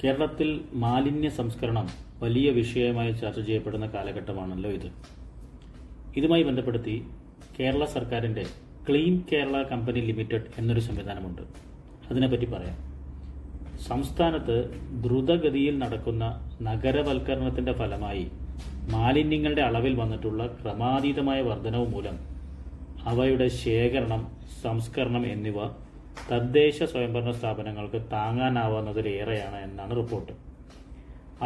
കേരളത്തിൽ മാലിന്യ സംസ്കരണം വലിയ വിഷയമായി ചർച്ച ചെയ്യപ്പെടുന്ന കാലഘട്ടമാണല്ലോ ഇത്. ഇതുമായി ബന്ധപ്പെടുത്തി കേരള സർക്കാരിൻ്റെ ക്ലീൻ കേരള കമ്പനി ലിമിറ്റഡ് എന്നൊരു സംവിധാനമുണ്ട്. അതിനെപ്പറ്റി പറയാം. സംസ്ഥാനത്ത് ദ്രുതഗതിയിൽ നടക്കുന്ന നഗരവൽക്കരണത്തിൻ്റെ ഫലമായി മാലിന്യങ്ങളുടെ അളവിൽ വന്നിട്ടുള്ള ക്രമാതീതമായ വർധനവ് മൂലം അവയുടെ ശേഖരണം, സംസ്കരണം എന്നിവ തദ്ദേശ സ്വയംഭരണ സ്ഥാപനങ്ങൾക്ക് താങ്ങാനാവുന്നതിലേറെയാണ് എന്നാണ് റിപ്പോർട്ട്.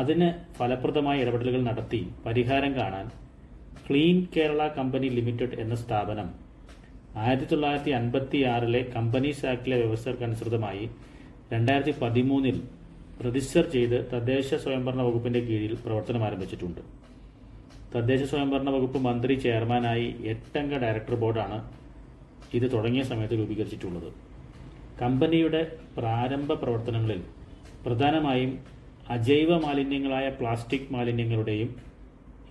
അതിന് ഫലപ്രദമായ ഇടപെടലുകൾ നടത്തി പരിഹാരം കാണാൻ ക്ലീൻ കേരള കമ്പനി ലിമിറ്റഡ് എന്ന സ്ഥാപനം 1956 കമ്പനീസ് ആക്ടിലെ വ്യവസ്ഥകൾക്കനുസൃതമായി 2013 രജിസ്റ്റർ ചെയ്ത് തദ്ദേശ സ്വയംഭരണ വകുപ്പിന്റെ കീഴിൽ പ്രവർത്തനം ആരംഭിച്ചിട്ടുണ്ട്. തദ്ദേശ സ്വയംഭരണ വകുപ്പ് മന്ത്രി ചെയർമാനായി 8-അംഗ ഡയറക്ടർ ബോർഡാണ് ഇത് തുടങ്ങിയ സമയത്ത് രൂപീകരിച്ചിട്ടുള്ളത്. കമ്പനിയുടെ പ്രാരംഭ പ്രവർത്തനങ്ങളിൽ പ്രധാനമായും അജൈവ മാലിന്യങ്ങളായ പ്ലാസ്റ്റിക് മാലിന്യങ്ങളുടെയും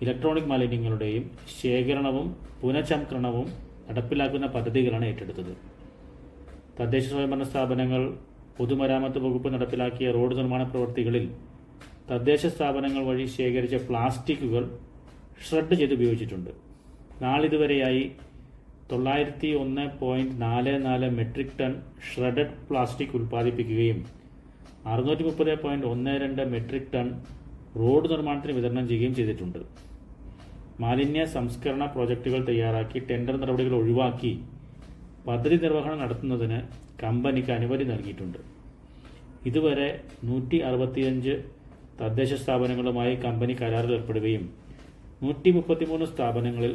ഇലക്ട്രോണിക് മാലിന്യങ്ങളുടെയും ശേഖരണവും പുനഃചംക്രണവും നടപ്പിലാക്കുന്ന പദ്ധതികളാണ് ഏറ്റെടുത്തത്. തദ്ദേശ സ്വയംഭരണ സ്ഥാപനങ്ങൾ പൊതുമരാമത്ത് വകുപ്പ് നടപ്പിലാക്കിയ റോഡ് നിർമ്മാണ പ്രവൃത്തികളിൽ തദ്ദേശ സ്ഥാപനങ്ങൾ വഴി ശേഖരിച്ച പ്ലാസ്റ്റിക്കുകൾ ഷ്രെഡ് ചെയ്ത് ഉപയോഗിച്ചിട്ടുണ്ട്. നാളിതുവരെയായി 901.44 മെട്രിക് ടൺ ഷ്രെഡഡ് പ്ലാസ്റ്റിക് ഉൽപ്പാദിപ്പിക്കുകയും 630.12 മെട്രിക് ടൺ റോഡ് നിർമ്മാണത്തിന് വിതരണം ചെയ്യുകയും ചെയ്തിട്ടുണ്ട്. മാലിന്യ സംസ്കരണ പ്രോജക്റ്റുകൾ തയ്യാറാക്കി ടെൻഡർ നടപടികൾ ഒഴിവാക്കി പദ്ധതി നിർവഹണം നടത്തുന്നതിന് കമ്പനിക്ക് അനുമതി നൽകിയിട്ടുണ്ട്. ഇതുവരെ 165 തദ്ദേശ സ്ഥാപനങ്ങളുമായി കമ്പനി കരാറിൽ ഏർപ്പെടുകയും 133 സ്ഥാപനങ്ങളിൽ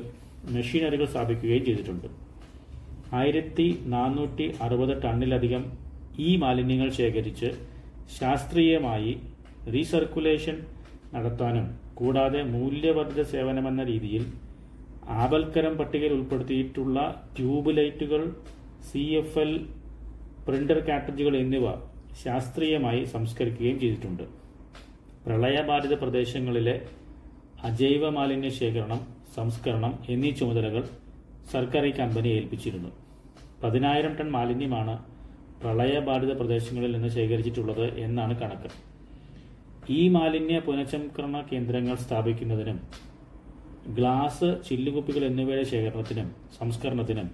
മെഷീനറികൾ സ്ഥാപിക്കുകയും ചെയ്തിട്ടുണ്ട്. 1460 ടണ്ണിലധികം ഈ മാലിന്യങ്ങൾ ശേഖരിച്ച് ശാസ്ത്രീയമായി റീസർക്കുലേഷൻ നടത്താനും കൂടാതെ മൂല്യവർദ്ധിത സേവനമെന്ന രീതിയിൽ ആപൽക്കരം പട്ടികയിൽ ഉൾപ്പെടുത്തിയിട്ടുള്ള ട്യൂബ് ലൈറ്റുകൾ, CFL പ്രിന്റർ കാർട്രിഡ്ജുകൾ എന്നിവ ശാസ്ത്രീയമായി സംസ്കരിക്കുകയും ചെയ്തിട്ടുണ്ട്. പ്രളയബാധിത പ്രദേശങ്ങളിലെ അജൈവ മാലിന്യ ശേഖരണം, സംസ്കരണം എന്നീ ചുമതലകൾ സർക്കാർ ഈ കമ്പനിയെ ഏൽപ്പിച്ചിരുന്നു. 10,000 ടൺ മാലിന്യമാണ് പ്രളയബാധിത പ്രദേശങ്ങളിൽ നിന്ന് ശേഖരിച്ചിട്ടുള്ളത് എന്നാണ് കണക്ക്. ഈ മാലിന്യ പുനഃചംക്രണ കേന്ദ്രങ്ങൾ സ്ഥാപിക്കുന്നതിനും ഗ്ലാസ്, ചില്ലുകുപ്പികൾ എന്നിവയുടെ ശേഖരണത്തിനും സംസ്കരണത്തിനും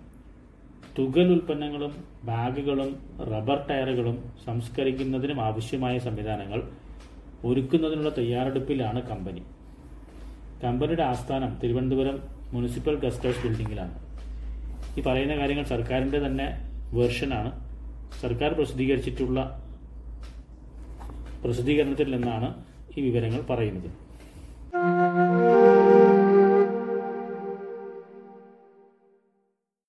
തുകൽ ഉൽപ്പന്നങ്ങളും ബാഗുകളും റബ്ബർ ടയറുകളും സംസ്കരിക്കുന്നതിനും ആവശ്യമായ സംവിധാനങ്ങൾ ഒരുക്കുന്നതിനുള്ള തയ്യാറെടുപ്പിലാണ് കമ്പനി. കമ്പനിയുടെ ആസ്ഥാനം തിരുവനന്തപുരം മുനിസിപ്പൽ ഗസ്റ്റ് ഹൗസ് ബിൽഡിങ്ങിലാണ്. ഈ പറയുന്ന കാര്യങ്ങൾ സർക്കാരിൻ്റെ തന്നെ വേർഷനാണ്. സർക്കാർ പ്രസിദ്ധീകരിച്ചിട്ടുള്ള പ്രസിദ്ധീകരണത്തിൽ നിന്നാണ് ഈ വിവരങ്ങൾ പറയുന്നത്.